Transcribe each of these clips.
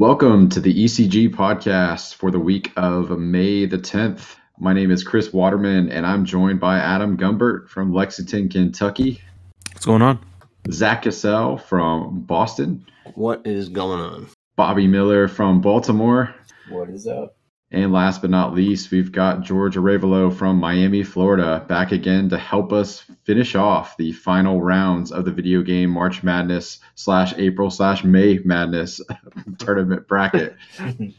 Welcome to the ECG podcast for the week of May the 10th. My name is Chris Waterman, and I'm joined by Adam Gumbert from Lexington, Kentucky. What's going on? Zach Cassell from Boston. What is going on? Bobby Miller from Baltimore. What is up? And last but not least, we've got George Arevalo from Miami, Florida, back again to help us finish off the final rounds of the video game March Madness /April/May Madness tournament bracket.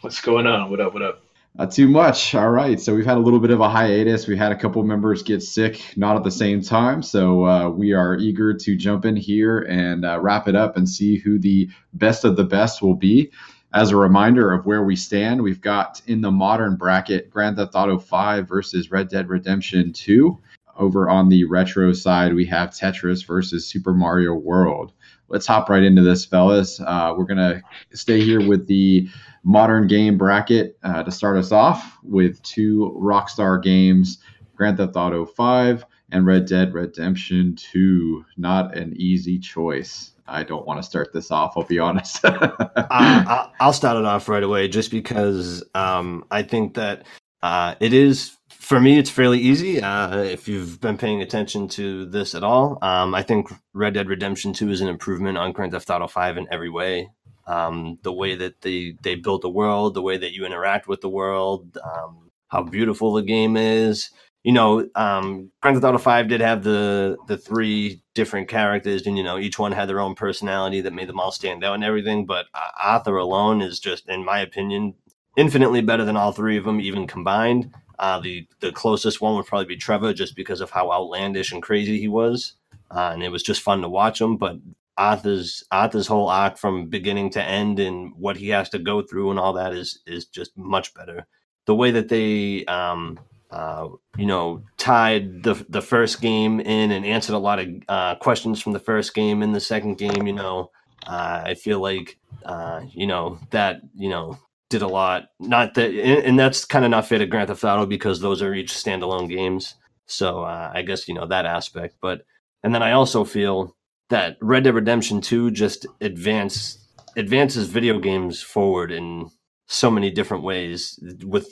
What's going on? What up? What up? Not too much. All right. So we've had a little bit of a hiatus. We had a couple members get sick, not at the same time. So we are eager to jump in here and wrap it up and see who the best of the best will be. As a reminder of where we stand, we've got in the modern bracket, Grand Theft Auto V versus Red Dead Redemption 2. Over on the retro side, we have Tetris versus Super Mario World. Let's hop right into this, fellas. We're going to stay here with the modern game bracket to start us off with two Rockstar games, Grand Theft Auto V and Red Dead Redemption 2. Not an easy choice. I don't want to start this off, I'll be honest. I'll start it off right away just because I think that it is, for me, it's fairly easy. If you've been paying attention to this at all, I think Red Dead Redemption 2 is an improvement on Grand Theft Auto 5 in every way. The way that they built the world, the way that you interact with the world, how beautiful the game is. You know, Grand Theft Auto 5 did have the three different characters, and, you know, each one had their own personality that made them all stand out and everything. But Arthur alone is just, in my opinion, infinitely better than all three of them, even combined. The closest one would probably be Trevor, just because of how outlandish and crazy he was. And it was just fun to watch him. But Arthur's whole arc from beginning to end and what he has to go through and all that is just much better. The way that they... you know, tied the first game in and answered a lot of questions from the first game in the second game. You know, I feel like, you know, that, you know, did a lot. Not that, and that's kind of not fair to Grand Theft Auto because those are each standalone games. So I guess, you know, that aspect. But, and then I also feel that Red Dead Redemption 2 just advances video games forward in so many different ways with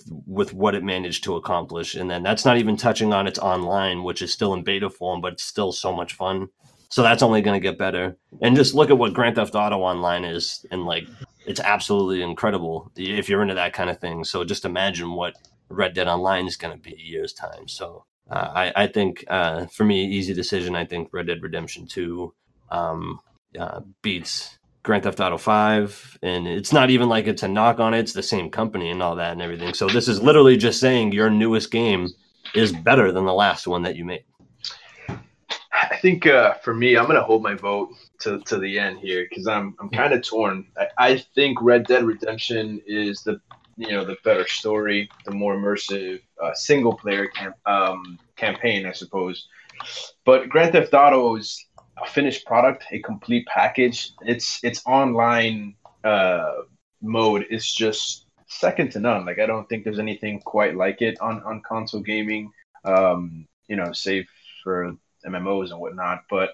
what it managed to accomplish. And then that's not even touching on its online, which is still in beta form, but it's still so much fun. So that's only going to get better. And just look at what Grand Theft Auto Online is. And like, it's absolutely incredible if you're into that kind of thing. So just imagine what Red Dead Online is going to be a year's time. So I think for me, easy decision. I think Red Dead Redemption 2 beats Grand Theft Auto 5, and it's not even like it's a knock on it. It's the same company and all that and everything. So this is literally just saying your newest game is better than the last one that you made. I think for me, I'm going to hold my vote to the end here because I'm kind of torn. I think Red Dead Redemption is the better story, the more immersive single player campaign, I suppose. But Grand Theft Auto is a finished product, a complete package. Its online mode is just second to none. Like, I don't think there's anything quite like it on console gaming, you know, save for MMOs and whatnot. But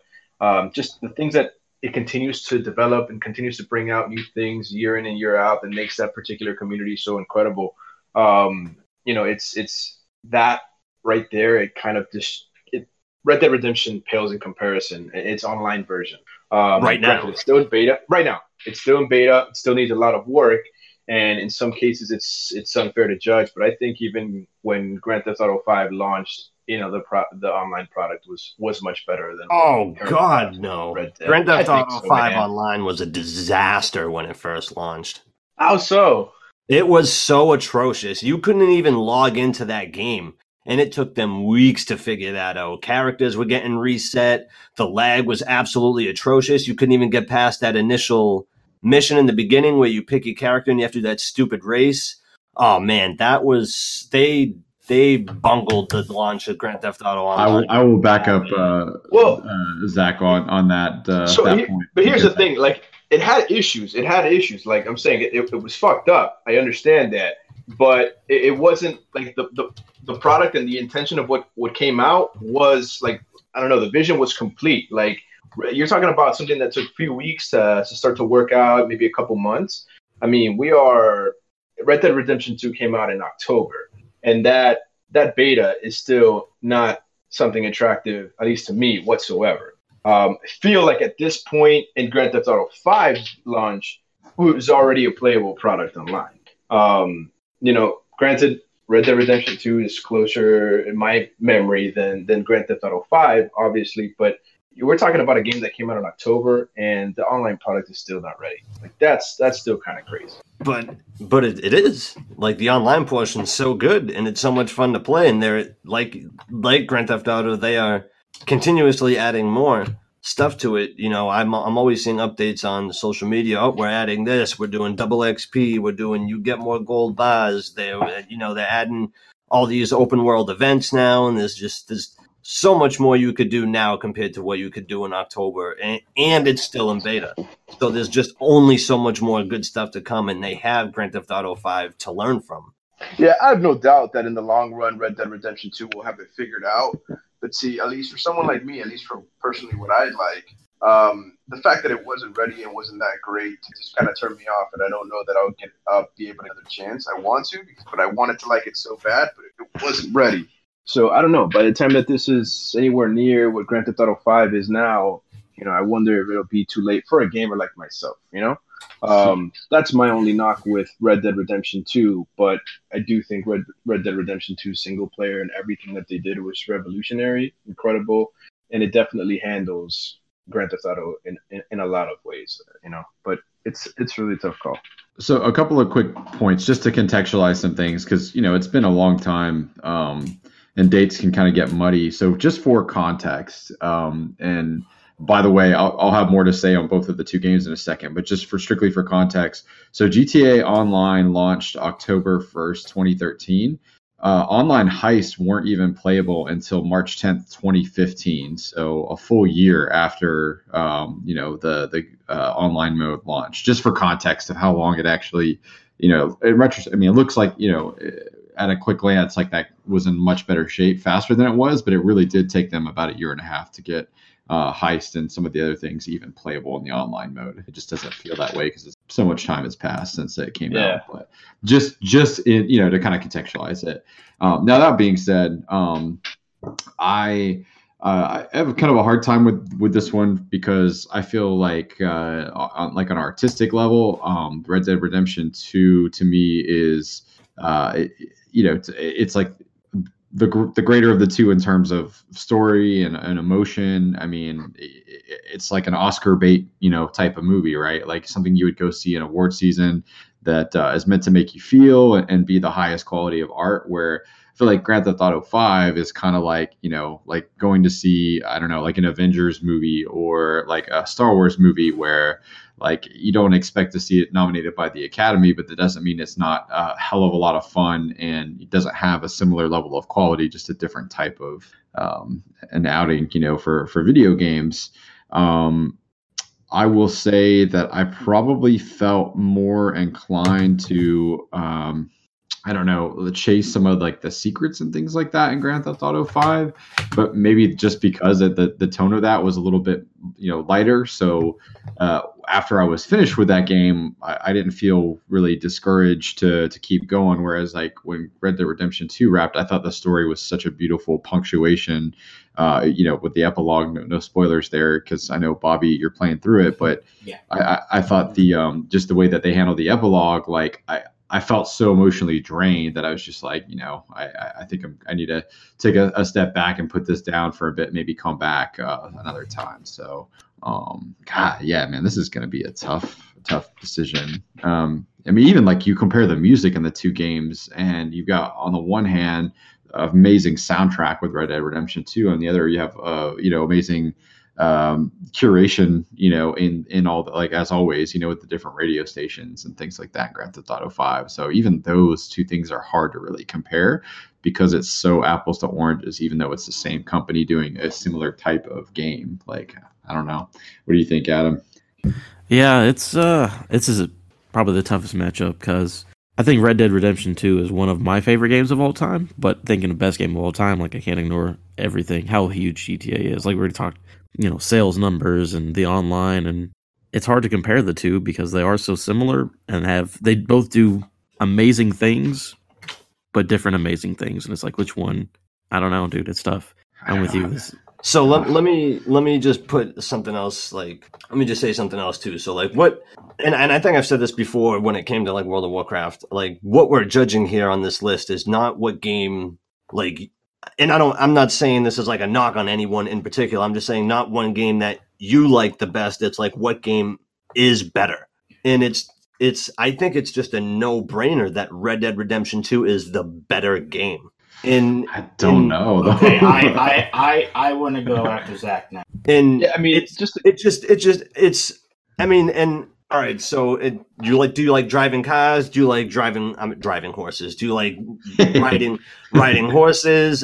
just the things that it continues to develop and continues to bring out new things year in and year out that makes that particular community so incredible. You know, it's that right there. It kind of just... Red Dead Redemption pales in comparison. Its online version, right now, it's still in beta. It still needs a lot of work, and in some cases, it's unfair to judge. But I think even when Grand Theft Auto 5 launched, you know, the online product was much better than. Oh God, no! Grand Theft Auto 5 online was a disaster when it first launched. How so? It was so atrocious. You couldn't even log into that game. And it took them weeks to figure that out. Characters were getting reset. The lag was absolutely atrocious. You couldn't even get past that initial mission in the beginning where you pick your character and you have to do that stupid race. Oh, man, that was... They bungled the launch of Grand Theft Auto Online. I will back up Zach on that, that point. But here's the thing. Like, it had issues. Like I'm saying, it was fucked up. I understand that. But it wasn't like the product and the intention of what came out was like, I don't know, the vision was complete. Like you're talking about something that took a few weeks to start to work out, maybe a couple months. I mean, we are Red Dead Redemption 2 came out in October, and that beta is still not something attractive, at least to me, whatsoever. I feel like at this point in Grand Theft Auto V launch, it was already a playable product online. You know, granted, Red Dead Redemption 2 is closer in my memory than Grand Theft Auto V, obviously, but we're talking about a game that came out in October, and the online product is still not ready. Like that's still kind of crazy. But it is, like, the online portion is so good, and it's so much fun to play. And they're like Grand Theft Auto, they are continuously adding more stuff to it. You know, I'm always seeing updates on social media. Oh, we're adding this. We're doing double XP. We're doing you get more gold bars. They're adding all these open world events now, and there's so much more you could do now compared to what you could do in October, and it's still in beta. So there's just only so much more good stuff to come, and they have Grand Theft Auto 5 to learn from. Yeah, I have no doubt that in the long run, Red Dead Redemption 2 will have it figured out. But see, at least for someone like me, at least for personally what I'd like, the fact that it wasn't ready and wasn't that great just kind of turned me off, and I don't know that I'll be able to get another chance. I want to, but I wanted to like it so bad, but it wasn't ready. So I don't know. By the time that this is anywhere near what Grand Theft Auto 5 is now, you know, I wonder if it'll be too late for a gamer like myself, you know? That's my only knock with Red Dead Redemption 2, but I do think Red Dead Redemption 2 single player and everything that they did was revolutionary, incredible, and it definitely handles Grand Theft Auto in a lot of ways, you know, but it's really a tough call. So a couple of quick points just to contextualize some things, because, you know, it's been a long time, and dates can kind of get muddy. So just for context, and by the way, I'll have more to say on both of the two games in a second, but just strictly for context. So GTA Online launched October 1st, 2013. Online heists weren't even playable until March 10th, 2015. So a full year after, you know, the online mode launch, just for context of how long it actually, you know, in retrospect, I mean, it looks like, you know, at a quick glance, like that was in much better shape faster than it was, but it really did take them about a year and a half to get heist and some of the other things even playable in the online mode. It just doesn't feel that way because so much time has passed since it came out. But just in, you know, to kind of contextualize it. Now that being said, I have kind of a hard time with this one because I feel like on an artistic level, Red Dead Redemption 2 to me is you know, it's like the greater of the two in terms of story and emotion. I mean, it's like an Oscar bait, you know, type of movie, right? Like something you would go see in award season that is meant to make you feel and be the highest quality of art, where I feel like Grand Theft Auto 5 is kind of like, you know, like going to see, I don't know, like an Avengers movie or like a Star Wars movie where like you don't expect to see it nominated by the Academy, but that doesn't mean it's not a hell of a lot of fun and it doesn't have a similar level of quality, just a different type of an outing, you know, for video games. I will say that I probably felt more inclined to I don't know, chase some of like the secrets and things like that in Grand Theft Auto 5, but maybe just because the tone of that was a little bit, you know, lighter. So after I was finished with that game, I didn't feel really discouraged to keep going. Whereas like when Red Dead Redemption 2 wrapped, I thought the story was such a beautiful punctuation, you know, with the epilogue. No spoilers there, because I know, Bobby, you're playing through it, but yeah. I thought the just the way that they handled the epilogue, like I felt so emotionally drained that I was just like, you know, I think I need to take a step back and put this down for a bit, maybe come back another time. So, God, yeah, man, this is going to be a tough decision. I mean, even like you compare the music in the two games and you've got on the one hand, amazing soundtrack with Red Dead Redemption 2. On the other, you have, you know, amazing curation, you know, in all the, like, as always, you know, with the different radio stations and things like that in Grand Theft Auto 5. So even those two things are hard to really compare because it's so apples to oranges, even though it's the same company doing a similar type of game. Like, I don't know. What do you think, Adam? Yeah, it's probably the toughest matchup because I think Red Dead Redemption 2 is one of my favorite games of all time, but thinking the best game of all time, like, I can't ignore everything, how huge GTA is. Like, we already talked, you know, sales numbers and the online and it's hard to compare the two because they are so similar and they both do amazing things, but different amazing things. And it's like, which one? I don't know, dude. It's tough. I'm with you. So let me just put something else, like, let me just say something else too. So like what, and I think I've said this before when it came to like World of Warcraft, like what we're judging here on this list is not what game, like, and I'm not saying this is like a knock on anyone in particular. I'm just saying not one game that you like the best. It's like what game is better. And it's I think it's just a no brainer that Red Dead Redemption 2 is the better game. I don't know. Okay, I want to go after Zach now. And yeah, I mean, all right. So do you like driving cars? Do you like driving horses? Do you like riding horses?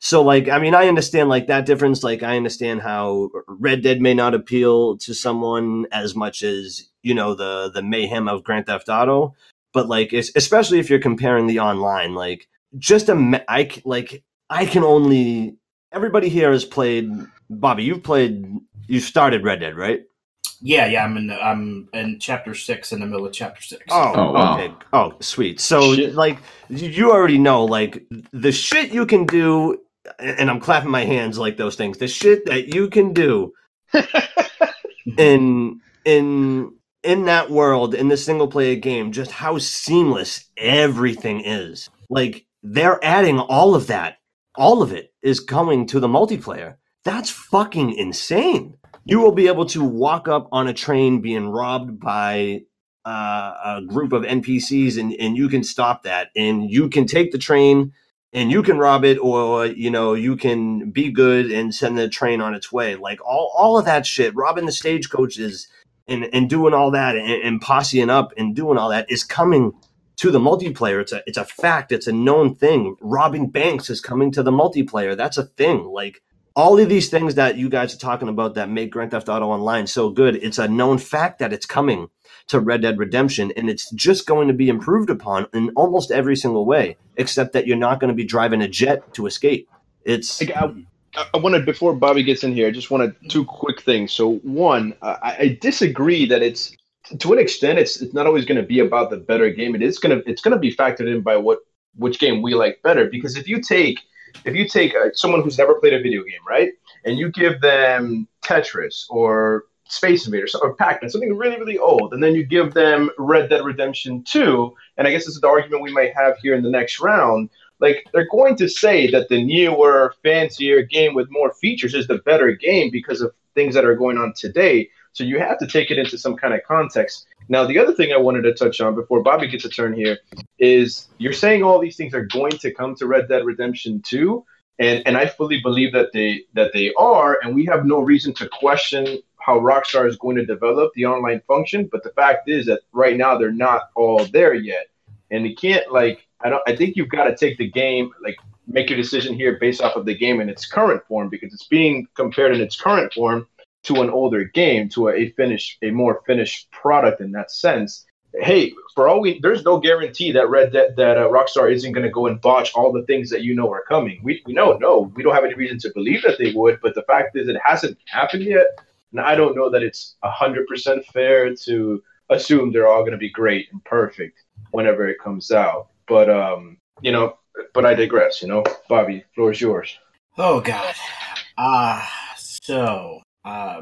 So like, I mean, I understand like that difference. Like I understand how Red Dead may not appeal to someone as much as, you know, the mayhem of Grand Theft Auto, but like, especially if you're comparing the online, like, everybody here has played. Bobby, you started Red Dead, right? Yeah. I'm in chapter 6, in the middle of chapter 6. Oh wow. Okay. Oh, sweet. So shit. Like you already know, like the shit you can do, and I'm clapping my hands like those things. The shit that you can do in that world, in the single player game, just how seamless everything is. Like, they're adding all of that. All of it is coming to the multiplayer. That's fucking insane. You will be able to walk up on a train being robbed by a group of NPCs, and you can stop that. And you can take the train, and you can rob it, or, you know, you can be good and send the train on its way. Like, all of that shit, robbing the stagecoaches and doing all that, and posseing up and doing all that is coming to the multiplayer. It's a fact. It's a known thing. Robbing banks is coming to the multiplayer. That's a thing. Like, all of these things that you guys are talking about that make Grand Theft Auto Online so good, it's a known fact that it's coming to Red Dead Redemption, and it's just going to be improved upon in almost every single way, except that you're not going to be driving a jet to escape. It's like, I wanted, before Bobby gets in here, I just wanted two quick things. So one, I disagree that it's, to an extent, it's not always going to be about the better game. It's gonna be factored in by which game we like better. Because if you take someone who's never played a video game, right, and you give them Tetris or Space Invaders or Pac-Man, something really, really old, and then you give them Red Dead Redemption 2, and I guess this is the argument we might have here in the next round. Like, they're going to say that the newer, fancier game with more features is the better game because of things that are going on today. So you have to take it into some kind of context. Now, the other thing I wanted to touch on before Bobby gets a turn here is, you're saying all these things are going to come to Red Dead Redemption 2, and I fully believe that they are, and we have no reason to question how Rockstar is going to develop the online function, but the fact is that right now they're not all there yet. And you can't, like, I think you've got to take the game, like, make your decision here based off of the game in its current form, because it's being compared in its current form to an older game, to a more finished product in that sense. Hey, there's no guarantee that Rockstar isn't going to go and botch all the things that you know are coming. We don't have any reason to believe that they would, but the fact is it hasn't happened yet, and I don't know that it's 100% fair to assume they're all going to be great and perfect whenever it comes out. But but I digress. Bobby, floor is yours. Oh God.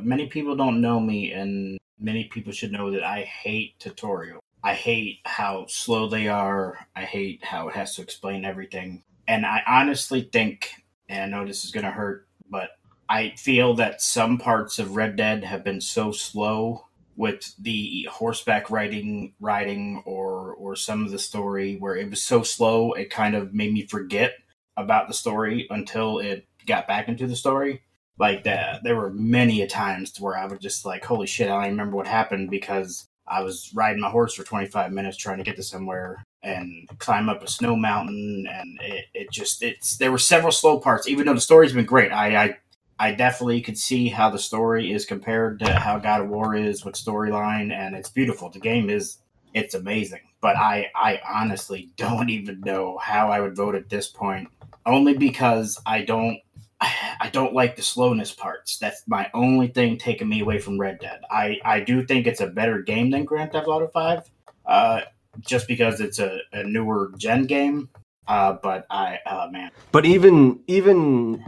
Many people don't know me, and many people should know that I hate tutorial. I hate how slow they are. I hate how it has to explain everything. And I honestly think, and I know this is going to hurt, but I feel that some parts of Red Dead have been so slow with the horseback riding or some of the story, where it was so slow it kind of made me forget about the story until it got back into the story. Like that, there were many a times where I would just like, holy shit, I don't even remember what happened because I was riding my horse for 25 minutes trying to get to somewhere and climb up a snow mountain. And there were several slow parts, even though the story's been great. I definitely could see how the story is compared to how God of War is with storyline, and it's beautiful. The game it's amazing, but I honestly don't even know how I would vote at this point, only because I don't. I don't like the slowness parts. That's my only thing taking me away from Red Dead. I do think it's a better game than Grand Theft Auto V, just because it's a newer gen game. But I, man. But even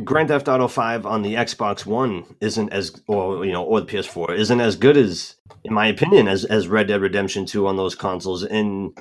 Grand Theft Auto V on the Xbox One isn't as, or the PS4 isn't as good as, in my opinion, as Red Dead Redemption 2 on those consoles. And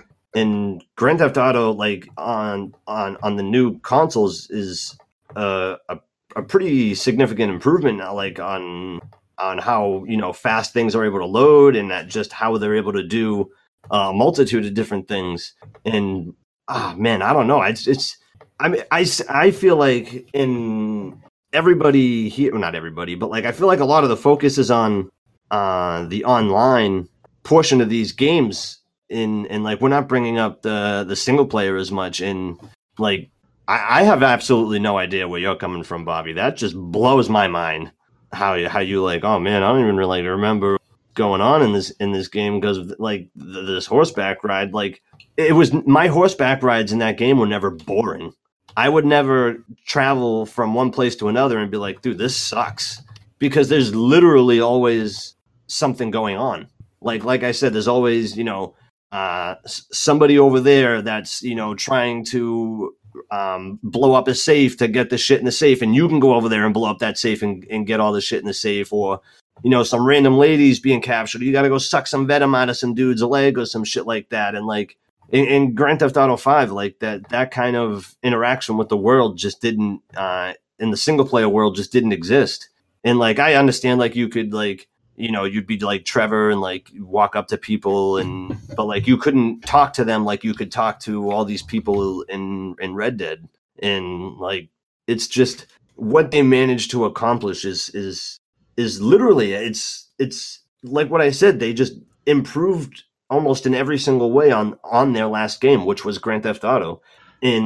Grand Theft Auto, like on the new consoles, is a pretty significant improvement now, like on how fast things are able to load, and that just how they're able to do a multitude of different things. And I don't know. It's I feel like in everybody here, well, not everybody, but like I feel like a lot of the focus is on the online portion of these games, and like we're not bringing up the single player as much. And like I have absolutely no idea where you're coming from, Bobby. That just blows my mind. How you like? Oh man, I don't even really remember going on in this game, because like this horseback ride, like it was, my horseback rides in that game were never boring. I would never travel from one place to another and be like, dude, this sucks, because there's literally always something going on. Like I said, there's always somebody over there that's trying to blow up a safe to get the shit in the safe, and you can go over there and blow up that safe and get all the shit in the safe. Or some random ladies being captured, you gotta go suck some venom out of some dude's leg or some shit like that. And like in Grand Theft Auto 5, like that kind of interaction with the world just didn't in the single player world just didn't exist. And like I understand, like you could like you'd be like Trevor and like walk up to people, and but like you couldn't talk to them like you could talk to all these people in Red Dead. And like it's just what they managed to accomplish is literally, it's like what I said, they just improved almost in every single way on their last game, which was Grand Theft Auto. And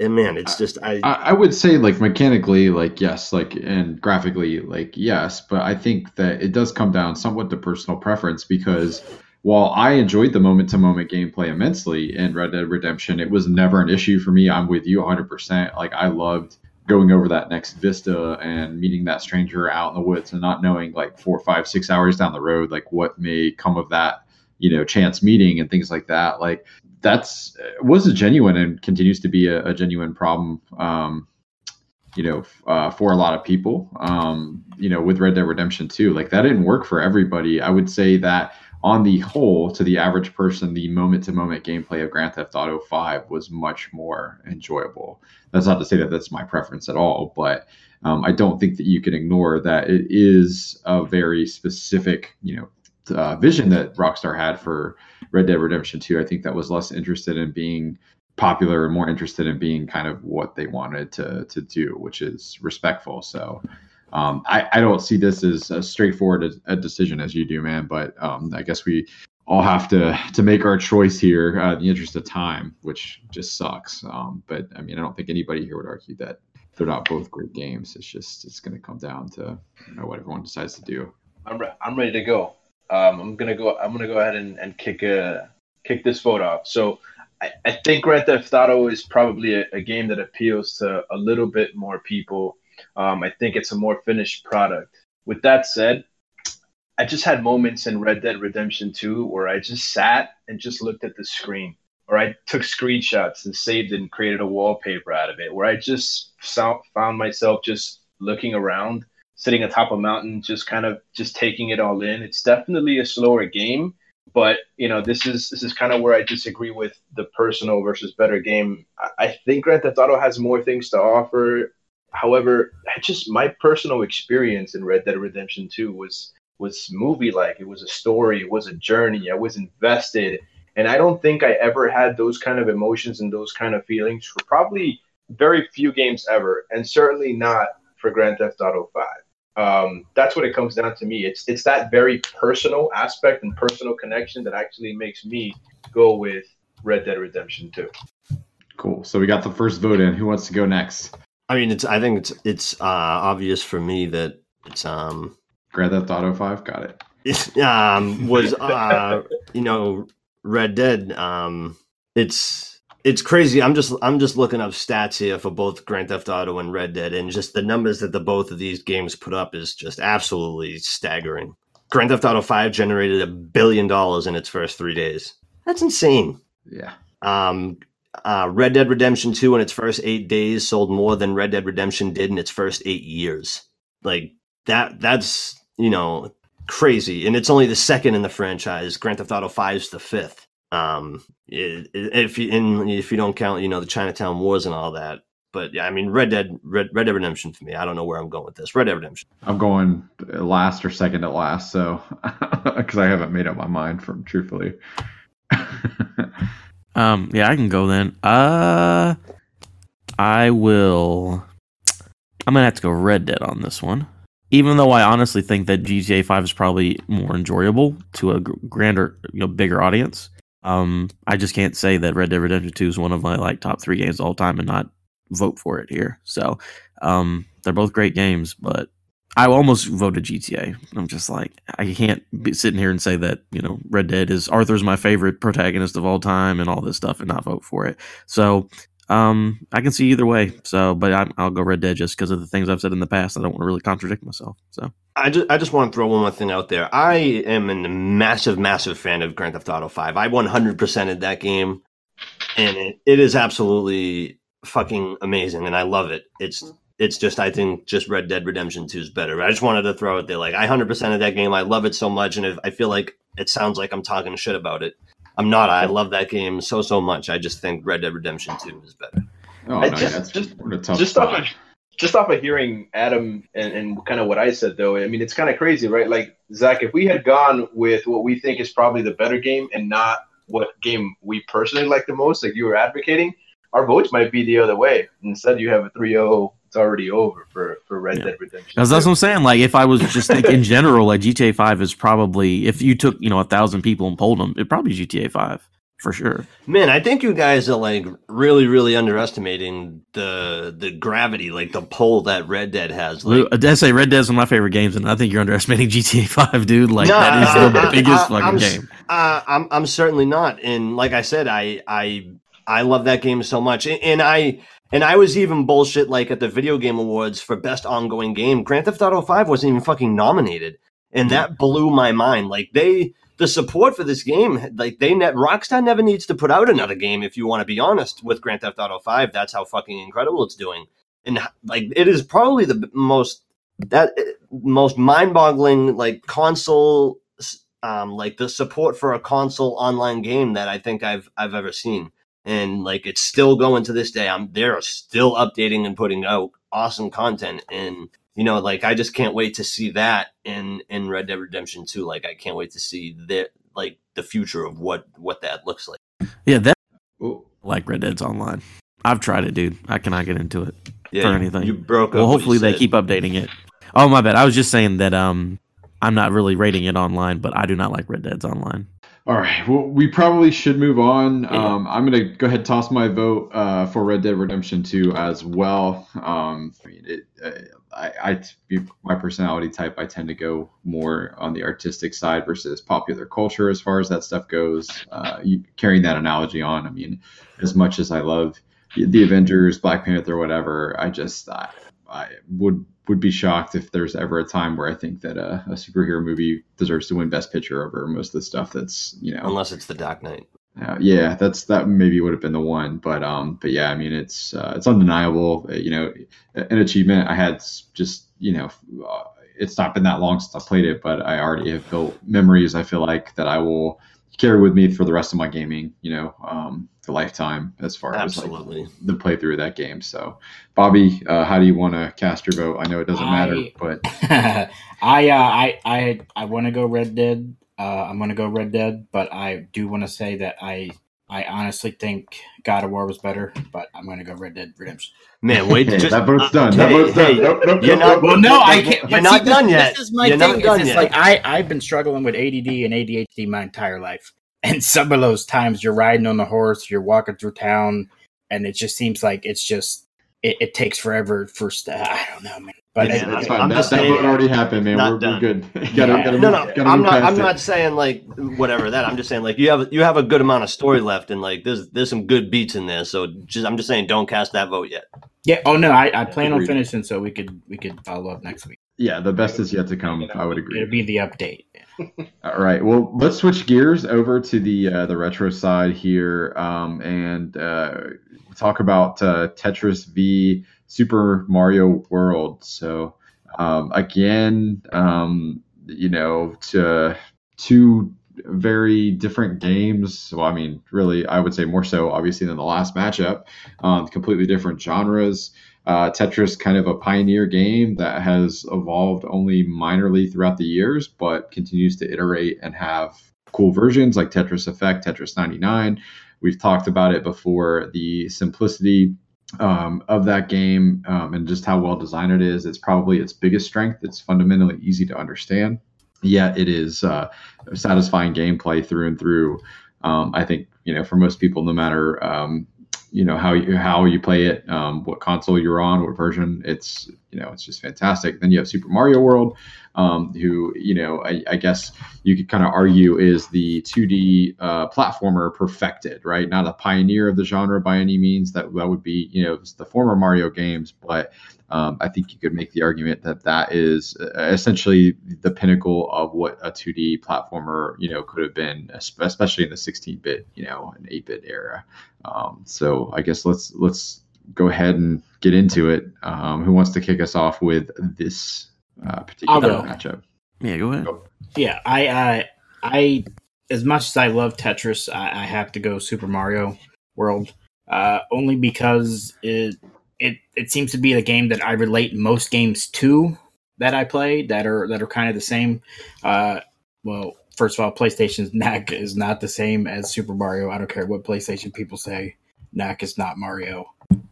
man, it's just I would say like mechanically, like yes, like and graphically, like yes, but I think that it does come down somewhat to personal preference, because while I enjoyed the moment-to-moment gameplay immensely in Red Dead Redemption, it was never an issue for me. I'm with you 100%. Like I loved going over that next vista and meeting that stranger out in the woods and not knowing like 4, 5, 6 hours down the road, like what may come of that, chance meeting and things like that. Like that's was a genuine and continues to be a genuine problem, for a lot of people, with Red Dead Redemption 2, like that didn't work for everybody. I would say that on the whole, to the average person, the moment-to-moment gameplay of Grand Theft Auto 5 was much more enjoyable. That's not to say that that's my preference at all, but I don't think that you can ignore that it is a very specific, vision that Rockstar had for Red Dead Redemption 2. I think that was less interested in being popular and more interested in being kind of what they wanted to do, which is respectful. So I don't see this as a straightforward a decision as you do, man. But I guess we all have to make our choice here in the interest of time, which just sucks. But I mean, I don't think anybody here would argue that they're not both great games. It's just it's going to come down to what everyone decides to do. I'm ready to go. I'm gonna go ahead and kick this vote off. So I think Grand Theft Auto is probably a game that appeals to a little bit more people. I think it's a more finished product. With that said, I just had moments in Red Dead Redemption 2 where I just sat and just looked at the screen, or I took screenshots and saved it and created a wallpaper out of it, where I just found myself just looking around, sitting atop a mountain, just kind of just taking it all in. It's definitely a slower game, but this is kind of where I disagree with the personal versus better game. I think Grand Theft Auto has more things to offer. However, just my personal experience in Red Dead Redemption 2 was movie-like. It was a story. It was a journey. I was invested. And I don't think I ever had those kind of emotions and those kind of feelings for probably very few games ever, and certainly not for Grand Theft Auto 5. That's what it comes down to me. It's that very personal aspect and personal connection that actually makes me go with Red Dead Redemption 2. Cool. So we got the first vote in. Who wants to go next? I mean, I think it's obvious for me that it's Grand Theft Auto 5. Got it. Was Red Dead. It's It's crazy. I'm just looking up stats here for both Grand Theft Auto and Red Dead, and just the numbers that the both of these games put up is just absolutely staggering. Grand Theft Auto V generated $1 billion in its first 3 days. That's insane. Yeah. Red Dead Redemption 2 in its first 8 days sold more than Red Dead Redemption did in its first 8 years. Like that's, you know, crazy. And it's only the second in the franchise. Grand Theft Auto 5's the fifth. If you don't count, you know, the Chinatown Wars and all that. But yeah, I mean, Red Dead Redemption for me. I don't know where I'm going with this. Red Dead Redemption. I'm going last or second to last, so because I haven't made up my mind from truthfully. Yeah, I can go then. I'm gonna have to go Red Dead on this one, even though I honestly think that GTA 5 is probably more enjoyable to a grander, you know, bigger audience. I just can't say that Red Dead Redemption 2 is one of my like top three games of all time and not vote for it here. So, they're both great games, but I almost voted GTA. I'm just like, I can't be sitting here and say that, you know, Red Dead is Arthur's my favorite protagonist of all time and all this stuff and not vote for it. So, I can see either way. So, but I'll go Red Dead just because of the things I've said in the past. I don't want to really contradict myself. So I just want to throw one more thing out there. I am a massive, massive fan of Grand Theft Auto 5. I 100%ed that game, and it is absolutely fucking amazing, and I love it. It's just, I think, just Red Dead Redemption 2 is better. I just wanted to throw it there. Like, I 100%ed that game. I love it so much, and I feel like it sounds like I'm talking shit about it. I'm not. I love that game so much. I just think Red Dead Redemption 2 is better. Oh, no, just off of hearing Adam and kind of what I said, though, I mean, it's kind of crazy, right? Like, Zach, if we had gone with what we think is probably the better game and not what game we personally like the most, like you were advocating, our votes might be the other way. Instead, you have a 3-0. It's already over for Red Dead Redemption. That's what I'm saying. Like, if I was just thinking in general, like GTA 5 is probably, if you took, you know, 1,000 people and polled them, it'd probably be GTA 5 for sure. Man, I think you guys are like really, really underestimating the gravity, like the pull that Red Dead has. Like, I say Red Dead's one of my favorite games, and I think you're underestimating GTA 5, dude. Like, no, that is the biggest fucking game. I'm certainly not, and like I said, I love that game so much, and I was even bullshit, like at the Video Game Awards for Best Ongoing Game. Grand Theft Auto 5 wasn't even fucking nominated, and that blew my mind. Like, the support for this game, like Rockstar never needs to put out another game, if you want to be honest, with Grand Theft Auto 5. That's how fucking incredible it's doing. And like, it is probably the most mind-boggling, like console, like the support for a console online game that I think I've ever seen. And like, it's still going to this day. They're still updating and putting out awesome content. And, you know, like, I just can't wait to see that in Red Dead Redemption 2. Like, I can't wait to see the future of what that looks like. Yeah, like Red Dead's Online. I've tried it, dude. I cannot get into it for anything. You broke up. Well, hopefully they keep updating it. Oh, my bad. I was just saying that I'm not really rating it online, but I do not like Red Dead's Online. All right. Well, we probably should move on. I'm going to go ahead and toss my vote for Red Dead Redemption 2 as well. I mean, my personality type, I tend to go more on the artistic side versus popular culture as far as that stuff goes. Carrying that analogy on, I mean, as much as I love the Avengers, Black Panther, whatever, I would be shocked if there's ever a time where I think that a superhero movie deserves to win Best Picture over most of the stuff that's, you know, unless it's the Dark Knight. Yeah, that maybe would have been the one, but yeah, I mean, it's undeniable, you know, an achievement. I had just, you know, it's not been that long since I played it, but I already have built memories, I feel like, that I will carry with me for the rest of my gaming, you know, the lifetime as far as like, the playthrough of that game. So, Bobby, how do you want to cast your vote? I know it doesn't matter, but I want to go Red Dead. I'm going to go Red Dead, but I do want to say that I honestly think God of War was better, but I'm going to go Red Dead Redemption. Man, wait, that vote's done. That vote's done. You're not done yet. This is my thing. Like, I've been struggling with ADD and ADHD my entire life. And some of those times you're riding on the horse, you're walking through town, and it just seems like it's just it takes forever for I don't know, man. But yeah, that's fine. That vote already happened, man. We're good. I'm not saying like whatever that. I'm just saying like you have a good amount of story left, and like there's some good beats in there. So I'm just saying don't cast that vote yet. Yeah. Oh no, I plan on finishing, so we could follow up next week. Yeah, the best is yet to come. You know, I would agree. It'll be the update. All right. Well, let's switch gears over to the retro side here, and talk about Tetris v. Super Mario World. So two very different games. Well, I mean, really, I would say more so obviously than the last matchup. Completely different genres. Tetris, kind of a pioneer game that has evolved only minorly throughout the years, but continues to iterate and have cool versions like Tetris Effect, Tetris 99. We've talked about it before. The simplicity of that game and just how well designed it is. It's probably its biggest strength. It's fundamentally easy to understand. Yet it is satisfying gameplay through and through. I think, for most people, no matter how you play it, what console you're on, what version, it's just fantastic. Then you have Super Mario World, who I guess you could kind of argue is the 2D platformer perfected, right? Not a pioneer of the genre by any means. That would be, the former Mario games, but I think you could make the argument that is essentially the pinnacle of what a 2D platformer, could have been, especially in the 16-bit, an 8-bit era. So I guess let's go ahead and get into it. Who wants to kick us off with this particular matchup? Yeah, go ahead. Yeah, I as much as I love Tetris, I have to go Super Mario World, only because it seems to be the game that I relate most games to that I play that are kind of the same. Well, first of all, PlayStation's Knack is not the same as Super Mario. I don't care what PlayStation people say. Knack is not Mario.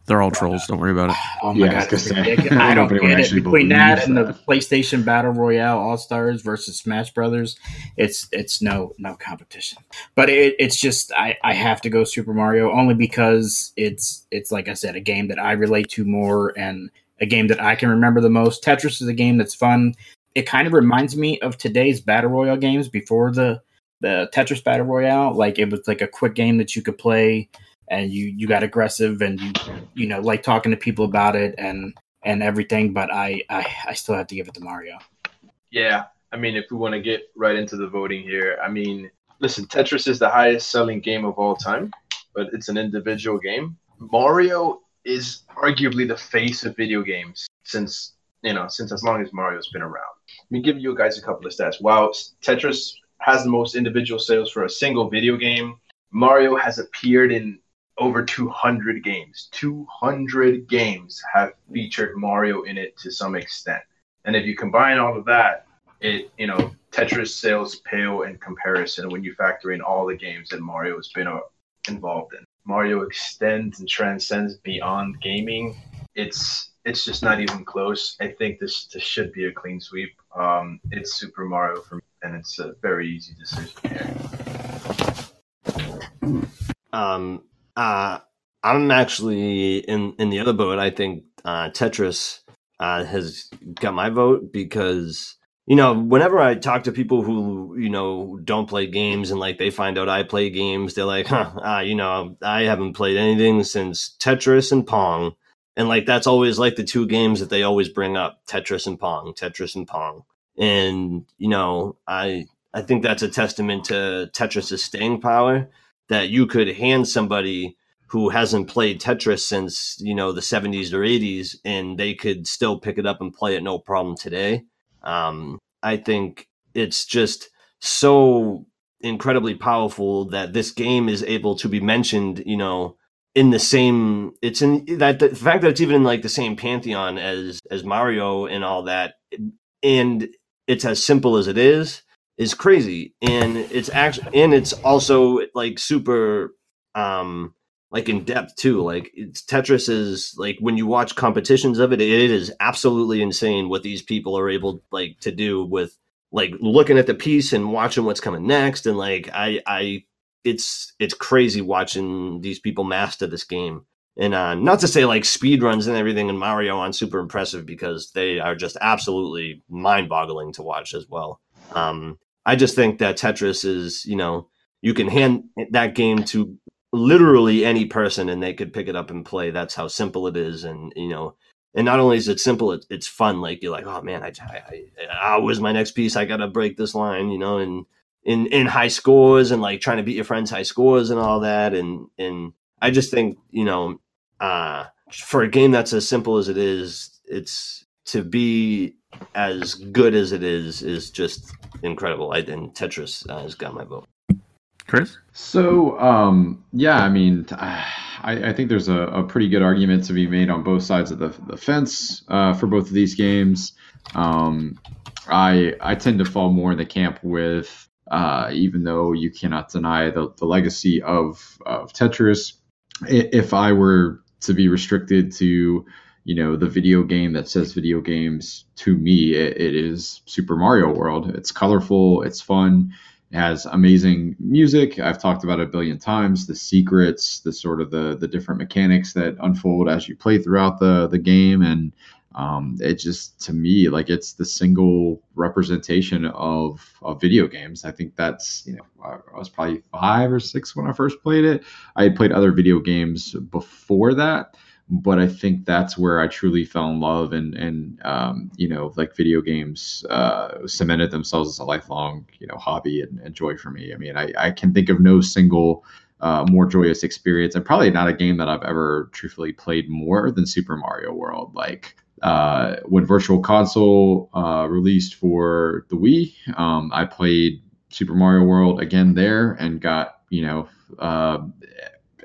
They're all trolls. Don't worry about it. Oh my God, it's ridiculous. I don't get it. Between that and the PlayStation Battle Royale All-Stars versus Smash Brothers, it's no competition. But it's just I have to go Super Mario only because it's like I said, a game that I relate to more and a game that I can remember the most. Tetris is a game that's fun. It kind of reminds me of today's Battle Royale games before the Tetris Battle Royale. Like it was like a quick game that you could play and you got aggressive and you like talking to people about it and everything. But I still have to give it to Mario. Yeah. I mean, if we want to get right into the voting here, I mean, listen, Tetris is the highest selling game of all time, but it's an individual game. Mario is arguably the face of video games since as long as Mario's been around. Let me give you guys a couple of stats. While Tetris has the most individual sales for a single video game, Mario has appeared in over 200 games. 200 games have featured Mario in it to some extent. And if you combine all of that, Tetris sales pale in comparison when you factor in all the games that Mario has been involved in. Mario extends and transcends beyond gaming. It's just not even close. I think this should be a clean sweep. It's Super Mario for me, and it's a very easy decision here. I'm actually in the other boat. I think Tetris has got my vote because, whenever I talk to people who, don't play games and like they find out I play games, they're like, I haven't played anything since Tetris and Pong. And like that's always like the two games that they always bring up, Tetris and Pong. And I think that's a testament to Tetris's staying power, that you could hand somebody who hasn't played Tetris since, the 70s or 80s and they could still pick it up and play it no problem today. I think it's just so incredibly powerful that this game is able to be mentioned, in the same, it's in that the fact that it's even in like the same pantheon as Mario and all that, and it's as simple as it is crazy, and it's actually, and it's also like super like in depth too. Like Tetris is like when you watch competitions of it, it is absolutely insane what these people are able like to do with like looking at the piece and watching what's coming next, and like it's crazy watching these people master this game. And not to say like speed runs and everything in Mario aren't super impressive, because they are just absolutely mind-boggling to watch as well. I just think that Tetris is, you know, you can hand that game to literally any person and they could pick it up and play. That's how simple it is. And, you know, and not only is it simple, it's fun. Like, you're like, oh man, I where's my next piece? I got to break this line, you know, and in high scores and like trying to beat your friend's high scores and all that. And I just think, you know, for a game that's as simple as it is, it's to be as good as it is just incredible. And Tetris has got my vote. Chris? So, yeah, I mean, I think there's a pretty good argument to be made on both sides of the fence for both of these games. I tend to fall more in the camp with, even though you cannot deny the legacy of Tetris, if I were to be restricted to, you know, the video game that says video games to me, it is Super Mario World. It's colorful, it's fun, it has amazing music. I've talked about it a billion times, the secrets, the sort of the different mechanics that unfold as you play throughout the game. And it just, to me, like, it's the single representation of video games. I think that's, you know, I was probably 5 or 6 when I first played it. I had played other video games before that, but I think that's where I truly fell in love and you know, like, video games cemented themselves as a lifelong, you know, hobby and joy for me. I mean, I can think of no single more joyous experience, and probably not a game that I've ever truthfully played more than Super Mario World. Like, when Virtual Console released for the Wii, I played Super Mario World again there and got, you know,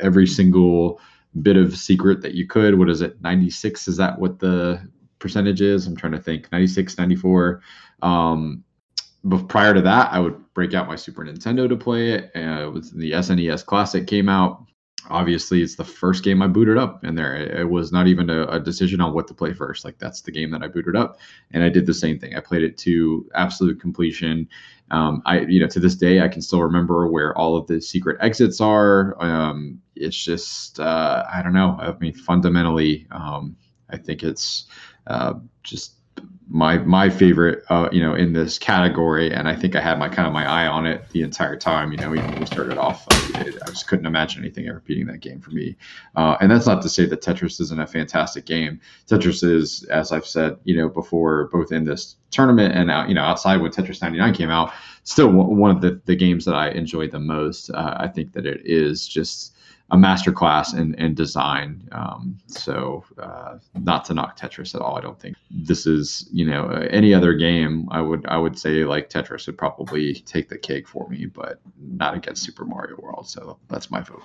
every single bit of secret that you could. What is it, 96? Is that what the percentage is? I'm trying to think. 96, 94. But prior to that, I would break out my Super Nintendo to play it. It was the SNES Classic came out. Obviously, it's the first game I booted up in there. It was not even a decision on what to play first. Like, that's the game that I booted up, and I did the same thing. I played it to absolute completion. I, you know, to this day, I can still remember where all of the secret exits are. It's just, I don't know. I mean, fundamentally, I think it's just my favorite, you know, in this category. And I think I had my eye on it the entire time, you know, even when we started off, I just couldn't imagine anything ever beating that game for me. And that's not to say that Tetris isn't a fantastic game. Tetris is, as I've said, you know, before, both in this tournament and out, you know, outside when Tetris 99 came out, still one of the games that I enjoyed the most. I think that it is just a masterclass in design. So not to knock Tetris at all. I don't think this is, you know, any other game. I would say, like, Tetris would probably take the cake for me, but not against Super Mario World. So that's my vote.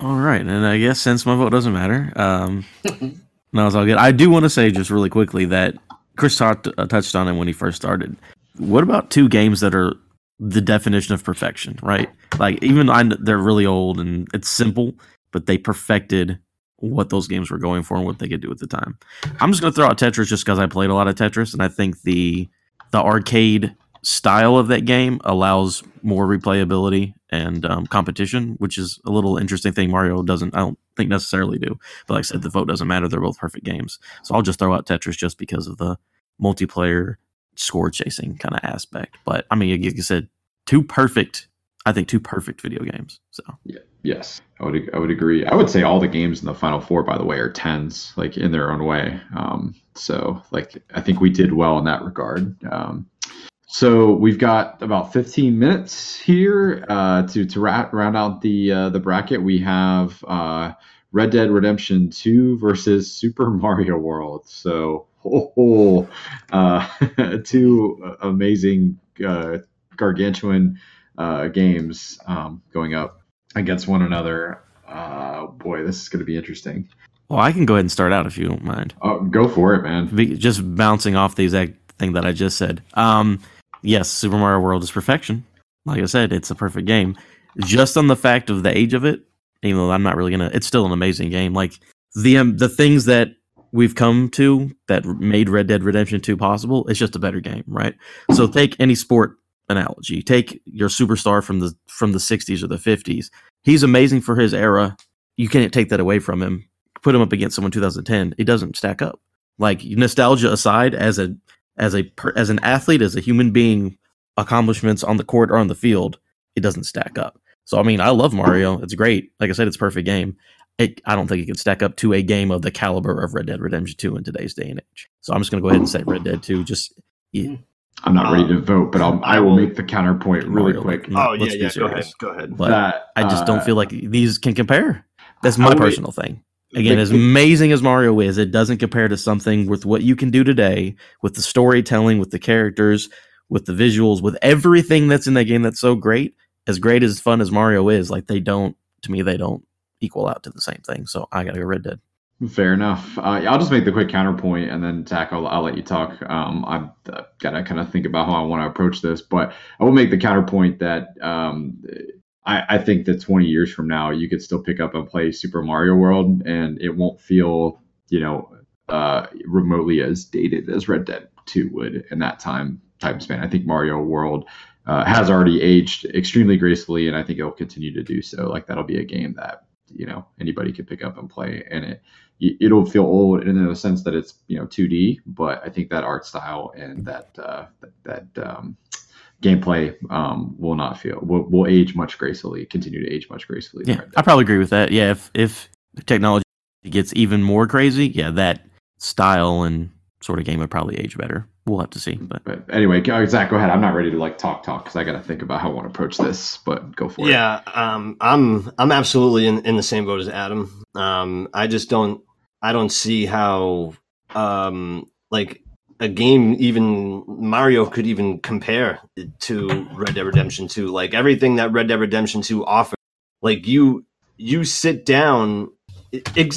All right. And I guess since my vote doesn't matter, no, it's all good. I do want to say just really quickly that Chris touched on it when he first started. What about two games that are the definition of perfection, right? Like, even they're really old and it's simple, but they perfected what those games were going for and what they could do at the time. I'm just going to throw out Tetris just because I played a lot of Tetris, and I think the arcade style of that game allows more replayability and competition, which is a little interesting thing Mario doesn't, I don't think, necessarily do. But like I said, the vote doesn't matter. They're both perfect games. So I'll just throw out Tetris just because of the multiplayer score chasing kind of aspect. But I mean, like you said, two perfect video games. So yeah, yes, I would agree. I would say all the games in the final four, by the way, are 10s, like, in their own way. So like, I think we did well in that regard. So we've got about 15 minutes here to round out the bracket. We have Red Dead Redemption 2 versus Super Mario World. So two amazing, gargantuan games going up against one another. Boy, this is going to be interesting. Well, I can go ahead and start out if you don't mind. Oh, go for it, man. Just bouncing off the exact thing that I just said. Yes, Super Mario World is perfection. Like I said, it's a perfect game. Just on the fact of the age of it, even though I'm not really going to... It's still an amazing game. Like, the things that we've come to that made Red Dead Redemption 2 possible, it's just a better game, right? So take any sport analogy. Take your superstar from the 60s or the 50s. He's amazing for his era. You can't take that away from him. put him up against someone in 2010, it doesn't stack up. Like, nostalgia aside, as an athlete, as a human being, accomplishments on the court or on the field, it doesn't stack up. So, I mean, I love Mario. It's great. Like I said, it's a perfect game. I don't think it can stack up to a game of the caliber of Red Dead Redemption 2 in today's day and age. So I'm just going to go ahead and say Red Dead 2. I'm not ready to vote, but I will make the counterpoint really quick. Go ahead. But I just don't feel like these can compare. That's my personal thing. Again, as amazing as Mario is, it doesn't compare to something with what you can do today, with the storytelling, with the characters, with the visuals, with everything that's in that game that's so great as fun as Mario is. Like, they don't equal out to the same thing. So I got to go Red Dead. Fair enough. I'll just make the quick counterpoint, and then Zach, I'll let you talk. I've got to kind of think about how I want to approach this, but I will make the counterpoint that I think that 20 years from now, you could still pick up and play Super Mario World, and it won't feel, remotely as dated as Red Dead 2 would in that time span. I think Mario World has already aged extremely gracefully, and I think it'll continue to do so. Like, that'll be a game that, anybody can pick up and play, and it'll feel old in the sense that it's 2D, but I think that art style and that gameplay will age much gracefully, continue to age much gracefully. Yeah, I probably agree with that. Yeah, if technology gets even more crazy, yeah, that style and sort of game would probably age better. We'll have to see. But anyway, Zach, go ahead. I'm not ready to talk because I got to think about how I want to approach this. But go for it. Yeah, I'm absolutely in the same boat as Adam. I don't see how a game even Mario could even compare to Red Dead Redemption 2. Like, everything that Red Dead Redemption 2 offers, like you sit down, you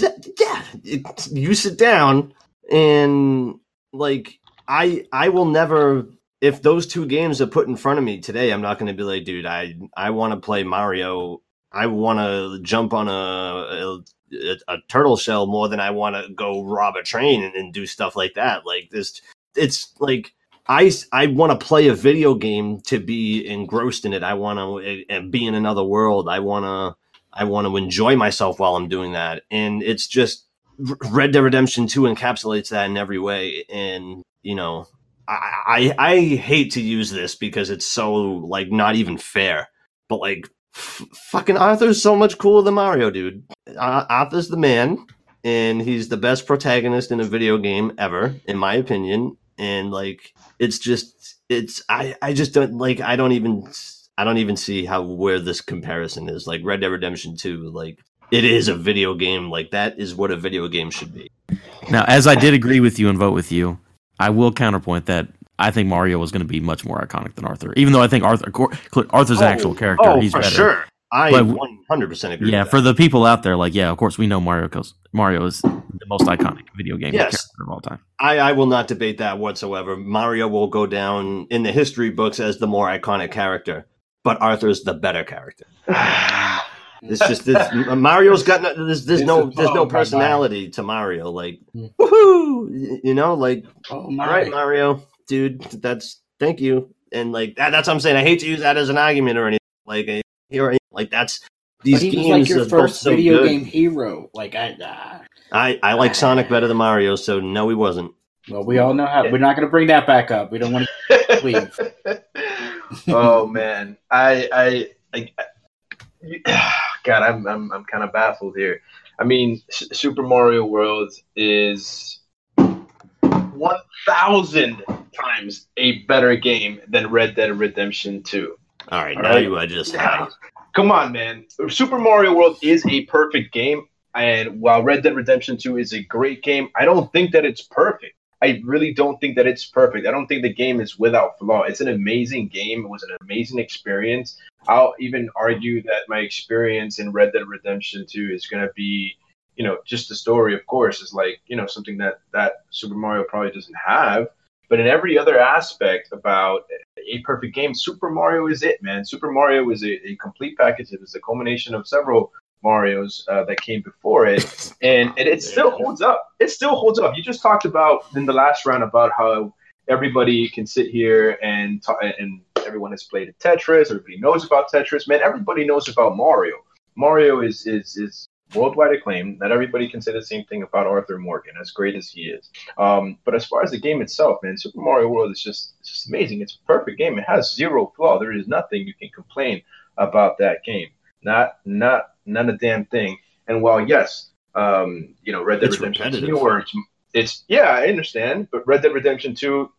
sit down and like. I will never, if those two games are put in front of me today, I'm not going to be like, dude, I want to play Mario. I want to jump on a turtle shell more than I want to go rob a train and do stuff like that. Like, this, it's like, I want to play a video game to be engrossed in it. I want to be in another world. I want to enjoy myself while I'm doing that. And it's just, Red Dead Redemption 2 encapsulates that in every way. And, I hate to use this because it's so, like, not even fair. But, like, fucking Arthur's so much cooler than Mario, dude. Arthur's the man, and he's the best protagonist in a video game ever, in my opinion. And, like, it's just, I don't even see where this comparison is. Like, Red Dead Redemption 2, like, it is a video game. Like, that is what a video game should be. Now, as I did agree with you and vote with you, I will counterpoint that I think Mario was going to be much more iconic than Arthur, even though I think Arthur's an actual character. Oh, he's for better. Sure. I 100% agree. Yeah, with that. For the people out there, like, yeah, of course, we know Mario is the most iconic video game character of all time. I will not debate that whatsoever. Mario will go down in the history books as the more iconic character, but Arthur's the better character. Mario's got no, there's no personality to Mario. Like, woohoo, like, all right, Mario, dude, thank you. And like, that's what I'm saying. I hate to use that as an argument or anything. Like, here, like, that's these games. Like, your first video game hero. Like, I like Sonic better than Mario. So no, he wasn't. Well, we all know how. We're not going to bring that back up. We don't want to leave. Oh man, God, I'm kind of baffled here. I mean, Super Mario World is 1,000 times a better game than Red Dead Redemption 2. All right, come on, man. Super Mario World is a perfect game, and while Red Dead Redemption 2 is a great game, I don't think that it's perfect. I really don't think that it's perfect. I don't think the game is without flaw. It's an amazing game. It was an amazing experience. I'll even argue that my experience in Red Dead Redemption 2 is going to be, just the story, of course, is like, something that Super Mario probably doesn't have. But in every other aspect about a perfect game, Super Mario is it, man. Super Mario is a complete package. It was the culmination of several Marios that came before it, and it still holds up. It still holds up. You just talked about in the last round about how everybody can sit here and everyone has played Tetris. Everybody knows about Tetris, man. Everybody knows about Mario. Mario is worldwide acclaim. Not everybody can say the same thing about Arthur Morgan, as great as he is. But as far as the game itself, man, Super Mario World is just amazing. It's a perfect game. It has zero flaw. There is nothing you can complain about that game. Not a damn thing. And while yes, Red Dead Redemption 2, or it's I understand, but Red Dead Redemption 2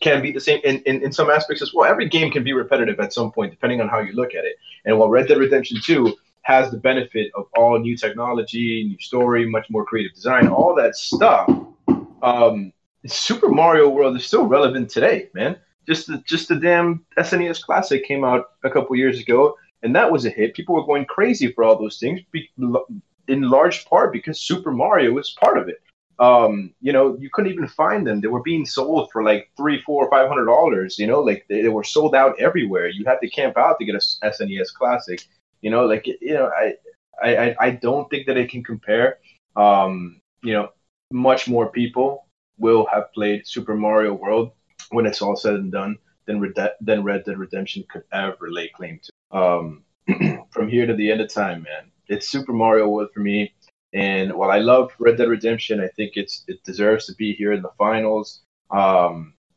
can be the same in some aspects as well. Every game can be repetitive at some point, depending on how you look at it. And while Red Dead Redemption 2 has the benefit of all new technology, new story, much more creative design, all that stuff, Super Mario World is still relevant today, man. Just the damn SNES Classic came out a couple years ago, and that was a hit. People were going crazy for all those things, in large part because Super Mario was part of it. You couldn't even find them. They were being sold for like $300, $400, $500. They were sold out everywhere. You had to camp out to get a SNES Classic. I don't think that it can compare. Much more people will have played Super Mario World when it's all said and done than Red Dead Redemption could ever lay claim to. From here to the end of time, man, it's Super Mario World for me. And while I love Red Dead Redemption, I think it deserves to be here in the finals.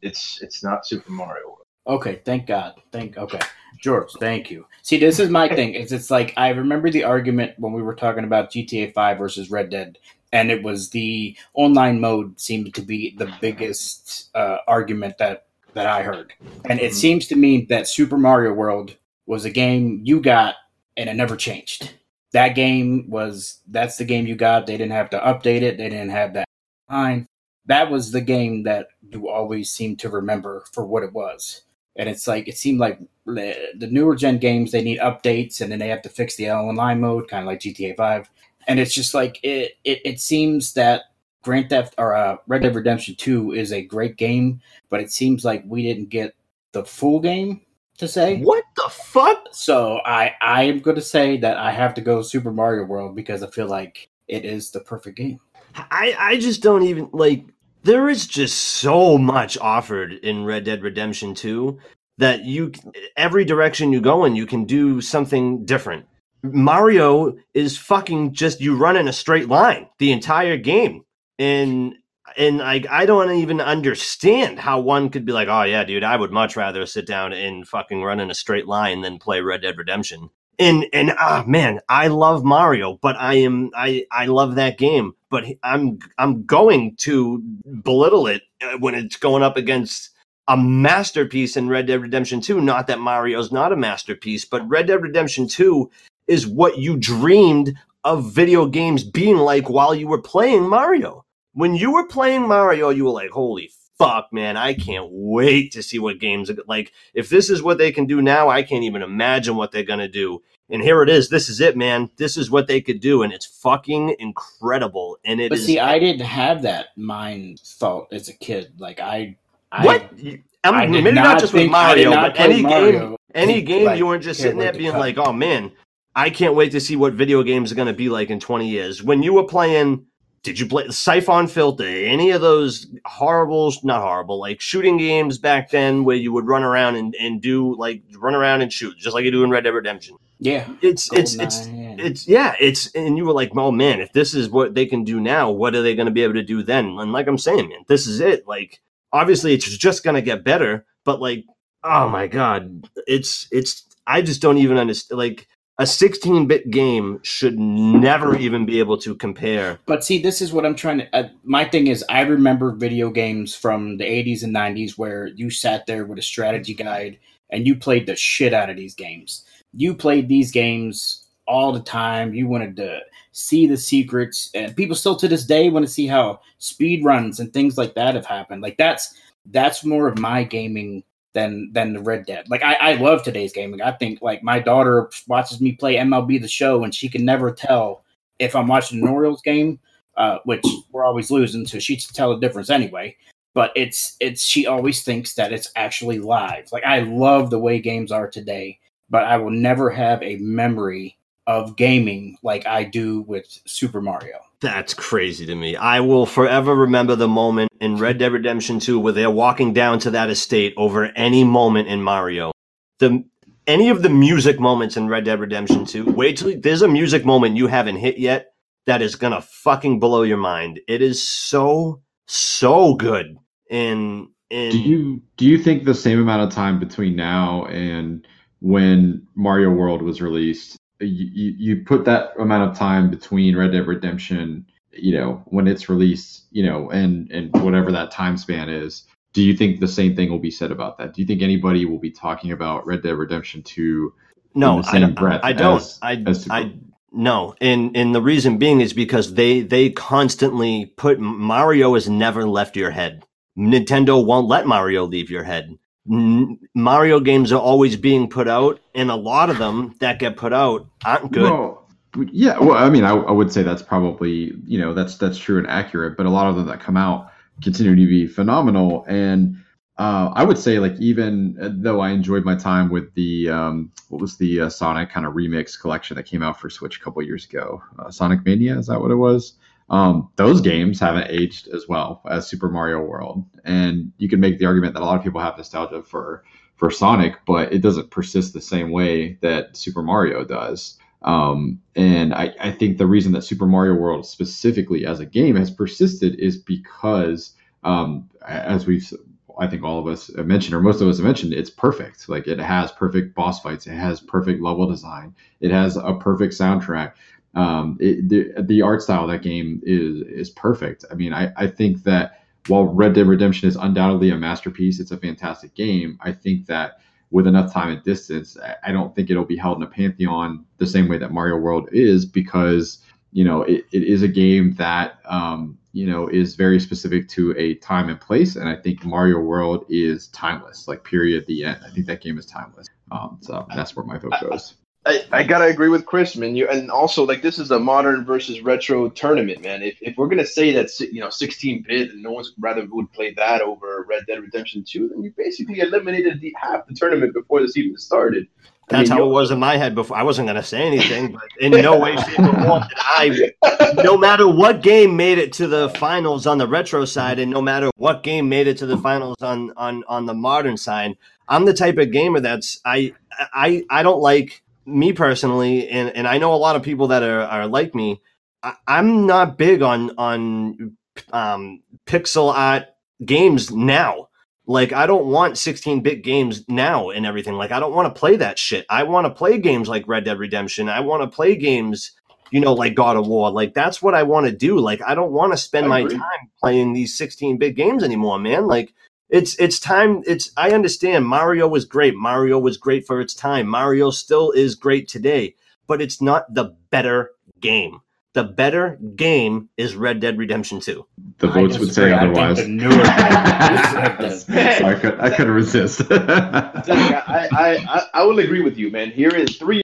It's not Super Mario World. Okay, thank God. Okay, George, thank you. See, this is my thing. It's like I remember the argument when we were talking about GTA 5 versus Red Dead, and it was the online mode seemed to be the biggest argument that I heard. And it seems to me that Super Mario World was a game you got and it never changed. That's the game you got. They didn't have to update it. They didn't have that online. That was the game that you always seem to remember for what it was. And it's like, it seemed like the newer gen games, they need updates and then they have to fix the online mode, kind of like GTA 5. And it's just like, it seems that Red Dead Redemption 2 is a great game, but it seems like we didn't get the full game to say. What the fuck? So I am going to say that I have to go Super Mario World because I feel like it is the perfect game. I just don't even, there is just so much offered in Red Dead Redemption 2 that every direction you go in, you can do something different. Mario is fucking just, you run in a straight line the entire game. And I don't even understand how one could be like, oh yeah, dude, I would much rather sit down and fucking run in a straight line than play Red Dead Redemption. And I love Mario, but I love that game, but I'm going to belittle it when it's going up against a masterpiece in Red Dead Redemption 2. Not that Mario's not a masterpiece, but Red Dead Redemption 2 is what you dreamed of video games being like while you were playing Mario. When you were playing Mario, you were like, holy fuck, man, I can't wait to see what games are like. If this is what they can do now, I can't even imagine what they're going to do. And here it is. This is it, man. This is what they could do. And it's fucking incredible. And it is. But see, I didn't have that mind thought as a kid. Maybe not just with Mario, but any game you weren't just sitting there being like, oh, man, I can't wait to see what video games are going to be like in 20 years. When you were playing... Did you play Siphon Filter? Any of those not horrible, shooting games back then where you would run around and shoot, just like you do in Red Dead Redemption? Yeah. And you were like, oh man, if this is what they can do now, what are they going to be able to do then? And like I'm saying, man, this is it. Obviously it's just going to get better, but oh my God, I just don't even understand. A 16-bit game should never even be able to compare. But see, this is what I'm trying to... my thing is, I remember video games from the 80s and 90s where you sat there with a strategy guide and you played the shit out of these games. You played these games all the time. You wanted to see the secrets. And people still to this day want to see how speed runs and things like that have happened. That's more of my gaming... than the Red Dead. I love today's gaming. I think my daughter watches me play MLB The Show and she can never tell if I'm watching an Orioles game, which we're always losing, so she can tell the difference anyway. But she always thinks that it's actually live. I love the way games are today, but I will never have a memory of gaming like I do with Super Mario. That's crazy to me. I will forever remember the moment in Red Dead Redemption 2 where they're walking down to that estate over any moment in Mario. The any of the music moments in Red Dead Redemption 2, wait till there's a music moment you haven't hit yet that is going to fucking blow your mind. It is so, so good. Do you think the same amount of time between now and when Mario World was released, you put that amount of time between Red Dead Redemption, you know, when it's released, you know, and whatever that time span is, do you think the same thing will be said about that? Do you think anybody will be talking about Red Dead Redemption 2 in the same breath? No, and the reason being is because they constantly put Mario has never left your head. Nintendo won't let Mario leave your head. Mario games are always being put out, and a lot of them that get put out aren't good. I would say that's probably, you know, that's true and accurate, but a lot of them that come out continue to be phenomenal. And I would say, like, even though I enjoyed my time with the Sonic kind of remix collection that came out for Switch a couple years ago, Sonic Mania, is that what it was? Those games haven't aged as well as Super Mario World, and you can make the argument that a lot of people have nostalgia for Sonic, but it doesn't persist the same way that Super Mario does. And I think the reason that Super Mario World specifically as a game has persisted is because, as we've, I think all of us have mentioned, or most of us have mentioned, it's perfect. Like, it has perfect boss fights. It has perfect level design. It has a perfect soundtrack. The art style of that game is perfect. I mean, I think that while Red Dead Redemption is undoubtedly a masterpiece, it's a fantastic game. I think that with enough time and distance, I don't think it'll be held in a pantheon the same way that Mario World is, because, you know, it is a game that, you know, is very specific to a time and place. And I think Mario World is timeless, like, period, the end. I think that game is timeless. So that's where my vote goes. I gotta agree with Chris, man. And also, like, this is a modern versus retro tournament, man. If we're gonna say that, you know, 16-bit and no one's rather would play that over Red Dead Redemption 2, then you basically eliminated half the tournament before this even started. That's how it was in my head before. I wasn't gonna say anything, but in no way, shape, or form did I. No matter what game made it to the finals on the retro side, and no matter what game made it to the finals on the modern side, I'm the type of gamer that's I don't like. Me personally, and I know a lot of people that are like me, I'm not big on pixel art games now. Like, I don't want 16-bit games now and everything. Like, I don't want to play that shit. I want to play games like Red Dead Redemption. I want to play games, you know, like God of War. Like, that's what I want to do. Like, I don't want to spend my time playing these 16-bit games anymore, man. Like, It's time. I understand Mario was great. Mario was great for its time. Mario still is great today, but it's not the better game. The better game is Red Dead Redemption 2. The votes would say otherwise. I couldn't resist. I will agree with you, man. Here is 3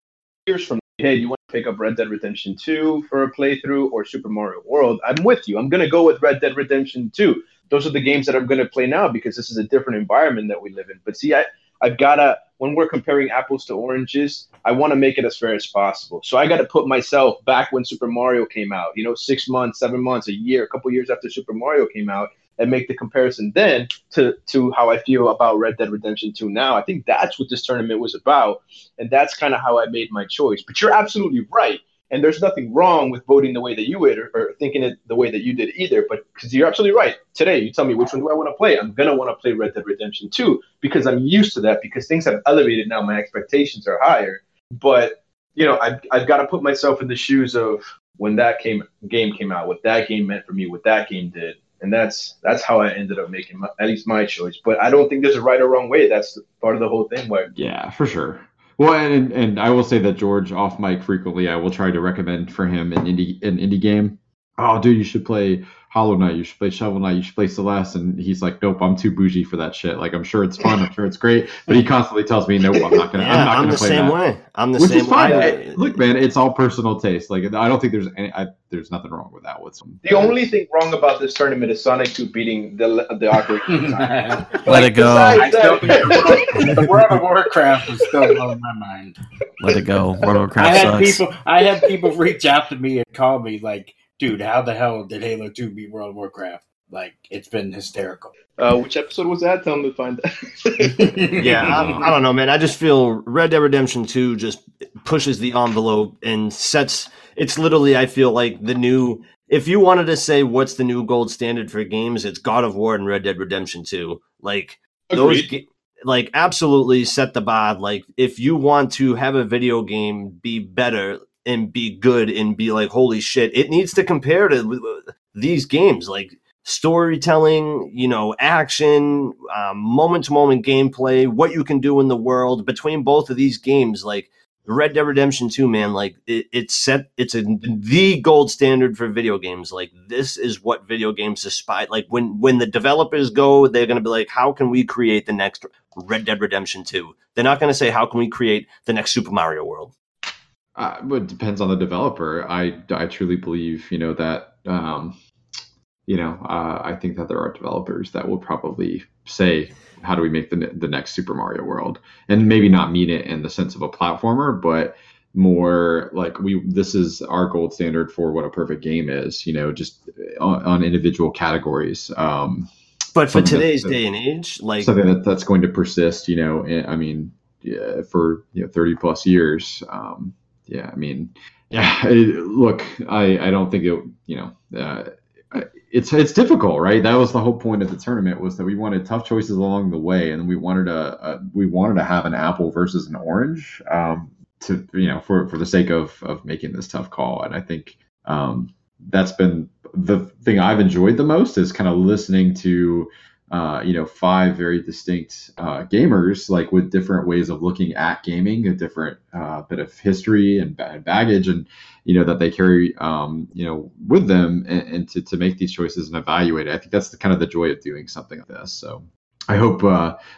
years from now. Hey, you want to pick up Red Dead Redemption 2 for a playthrough or Super Mario World? I'm with you. I'm going to go with Red Dead Redemption 2. Those are the games that I'm going to play now because this is a different environment that we live in. But see, I've got to, when we're comparing apples to oranges, I want to make it as fair as possible. So I got to put myself back when Super Mario came out, you know, 6 months, 7 months, a year, a couple years after Super Mario came out, and make the comparison then to how I feel about Red Dead Redemption 2 now. I think that's what this tournament was about, and that's kind of how I made my choice. But you're absolutely right. And there's nothing wrong with voting the way that you would or thinking it the way that you did either, but because you're absolutely right. Today, you tell me which one do I want to play? I'm going to want to play Red Dead Redemption 2 because I'm used to that, because things have elevated now. My expectations are higher. But, you know, I've got to put myself in the shoes of when that game came out, what that game meant for me, what that game did. And that's how I ended up making at least my choice. But I don't think there's a right or wrong way. That's part of the whole thing. Where, yeah, for sure. Well, and I will say that George off mic frequently, I will try to recommend for him an indie game. Oh, dude, you should play Hollow Knight. You should play Shovel Knight. You should play Celeste. And he's like, nope, I'm too bougie for that shit. Like, I'm sure it's fun. I'm sure it's great. But he constantly tells me, no, I'm not going to play that. I'm the same way. Look, man, it's all personal taste. Like, I don't think there's nothing wrong with that. The only thing wrong about this tournament is Sonic 2 beating the awkward. Let it go. The World of Warcraft was still blowing my mind. Let it go. World of Warcraft sucks. I had people reach out to me and call me like, dude, how the hell did Halo 2 beat World of Warcraft? Like, it's been hysterical. Which episode was that? Tell them to find that. Yeah, I don't know, man. I just feel Red Dead Redemption 2 just pushes the envelope and sets... It's literally, I feel like, the new... If you wanted to say what's the new gold standard for games, it's God of War and Red Dead Redemption 2. Like, those... Like, absolutely set the bar. Like, if you want to have a video game be better and be good and be like, holy shit, it needs to compare to these games. Like, storytelling, you know, action, moment-to-moment gameplay, what you can do in the world between both of these games. Like, Red Dead Redemption 2, man, like, it's the gold standard for video games. Like, this is what video games aspire. Like, when the developers go, they're going to be like, how can we create the next Red Dead Redemption 2? They're not going to say, how can we create the next Super Mario World? It depends on the developer. I truly believe, you know, that, I think that there are developers that will probably say, how do we make the next Super Mario World? And maybe not mean it in the sense of a platformer, but more like this is our gold standard for what a perfect game is, you know, just on individual categories. But for today's day and age, like something that's going to persist, you know, I mean, yeah, for, you know, 30 plus years. Yeah. I mean, yeah, look, I don't think it, you know, it's difficult, right? That was the whole point of the tournament, was that we wanted tough choices along the way, and we wanted to have an apple versus an orange, to, you know, for the sake of making this tough call. And I think that's been the thing I've enjoyed the most, is kind of listening to five very distinct gamers, like, with different ways of looking at gaming, a different bit of history and baggage, and, you know, that they carry, with them, and to make these choices and evaluate it. I think that's the kind of the joy of doing something like this. So I hope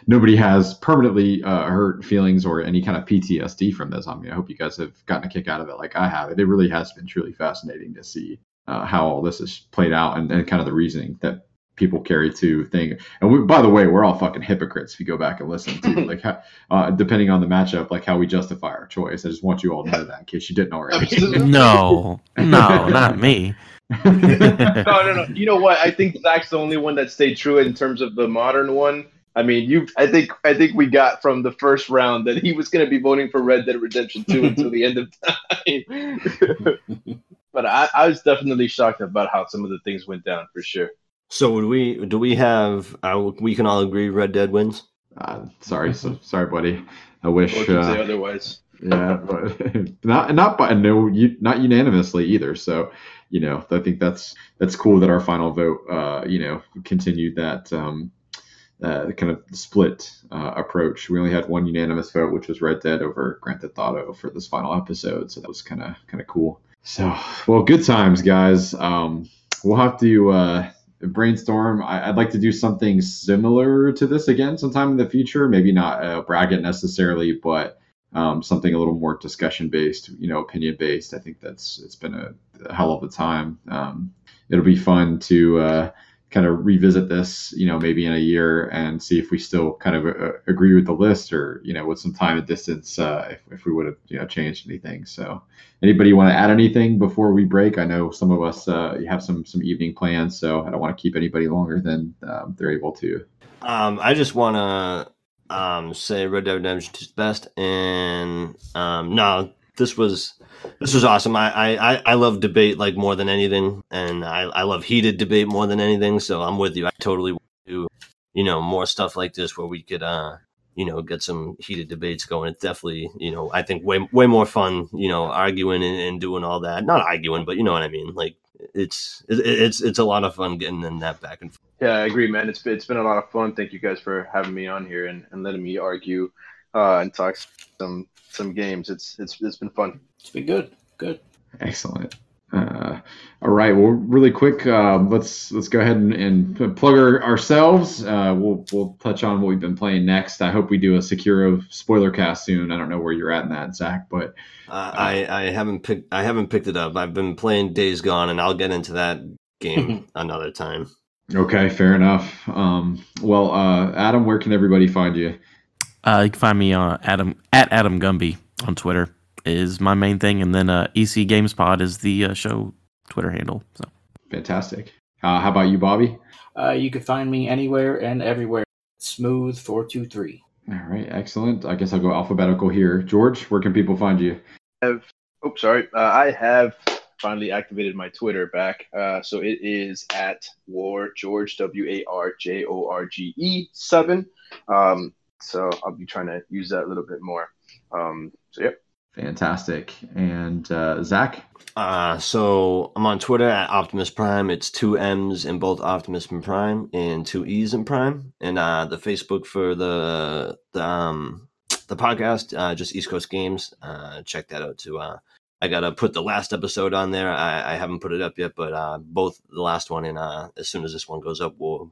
nobody has permanently hurt feelings or any kind of PTSD from this. I mean, I hope you guys have gotten a kick out of it like I have. It really has been truly fascinating to see how all this is played out, and kind of the reasoning that people carry to thing. And by the way, we're all fucking hypocrites if you go back and listen to like how, depending on the matchup, like how we justify our choice. I just want you all to know that in case you didn't already. No, not me. No. You know what? I think Zach's the only one that stayed true in terms of the modern one. I mean, I think we got from the first round that he was going to be voting for Red Dead Redemption 2 until the end of time. But I was definitely shocked about how some of the things went down, for sure. So do we have, we can all agree Red Dead wins? Sorry, buddy. I wish. Or can say otherwise. Yeah, but not unanimously either. So, you know, I think that's cool that our final vote, continued that kind of split approach. We only had one unanimous vote, which was Red Dead over Grand Theft Auto for this final episode. So that was kind of cool. So, well, good times, guys. We'll have to, brainstorm. I'd like to do something similar to this again sometime in the future. Maybe not a bracket necessarily, but something a little more discussion based, you know, opinion based. I think it's been a hell of a time. It'll be fun to kind of revisit this, you know, maybe in a year, and see if we still kind of agree with the list, or, you know, with some time and distance, if we would have, you know, changed anything. So anybody want to add anything before we break? I know some of us have some evening plans, so I don't want to keep anybody longer than they're able to. I just want to say Red Dead Redemption is best, and This was awesome. I love debate like more than anything, and I love heated debate more than anything. So I'm with you. I totally want to do, you know, more stuff like this where we could, get some heated debates going. It's definitely, you know, I think way more fun, you know, arguing and doing all that. Not arguing, but you know what I mean. Like it's a lot of fun getting in that back and forth. Yeah, I agree, man. It's been a lot of fun. Thank you guys for having me on here and letting me argue and talk some games. It's been fun. It's been good. Excellent. All right. Well, really quick, let's go ahead and plug ourselves. We'll touch on what we've been playing next. I hope we do a Sekiro spoiler cast soon. I don't know where you're at in that, Zach, but I haven't picked it up. I've been playing Days Gone, and I'll get into that game another time. Okay, fair enough. Adam, where can everybody find you? You can find me on Adam Gumby on Twitter is my main thing, and then EC Games Pod is the show Twitter handle. So fantastic. How about you, Bobby? You can find me anywhere and everywhere. Smooth423. All right, excellent. I guess I'll go alphabetical here. George, where can people find you? I have finally activated my Twitter back. So it is at WarGeorge, WARJORGE 7. So I'll be trying to use that a little bit more. Fantastic. And Zach? So I'm on Twitter at Optimus Prime. It's two M's in both Optimus and Prime and two E's in Prime. And the Facebook for the podcast, just East Coast Games. Check that out too. I got to put the last episode on there. I haven't put it up yet, but both the last one and as soon as this one goes up, we'll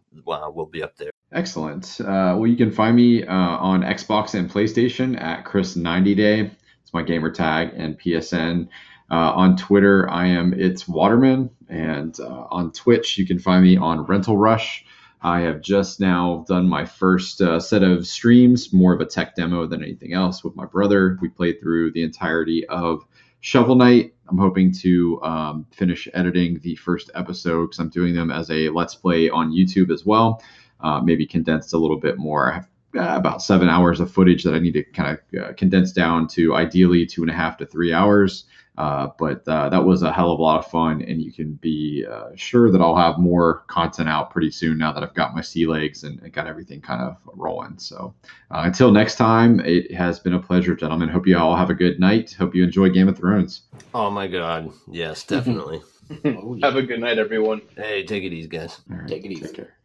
be up there. Excellent. Well, you can find me on Xbox and PlayStation at Chris90Day. It's my gamer tag and PSN. On Twitter, I am It's Waterman. And on Twitch, you can find me on Rental Rush. I have just now done my first set of streams, more of a tech demo than anything else with my brother. We played through the entirety of Shovel Knight. I'm hoping to finish editing the first episode because I'm doing them as a Let's Play on YouTube as well. Maybe condensed a little bit more. I have about 7 hours of footage that I need to kind of condense down to ideally 2.5 to 3 hours. But that was a hell of a lot of fun, and you can be sure that I'll have more content out pretty soon now that I've got my sea legs and got everything kind of rolling. So until next time, it has been a pleasure, gentlemen. Hope you all have a good night. Hope you enjoy Game of Thrones. Oh, my God. Yes, definitely. Have a good night, everyone. Hey, take it easy, guys. Right, take it easy. Take care.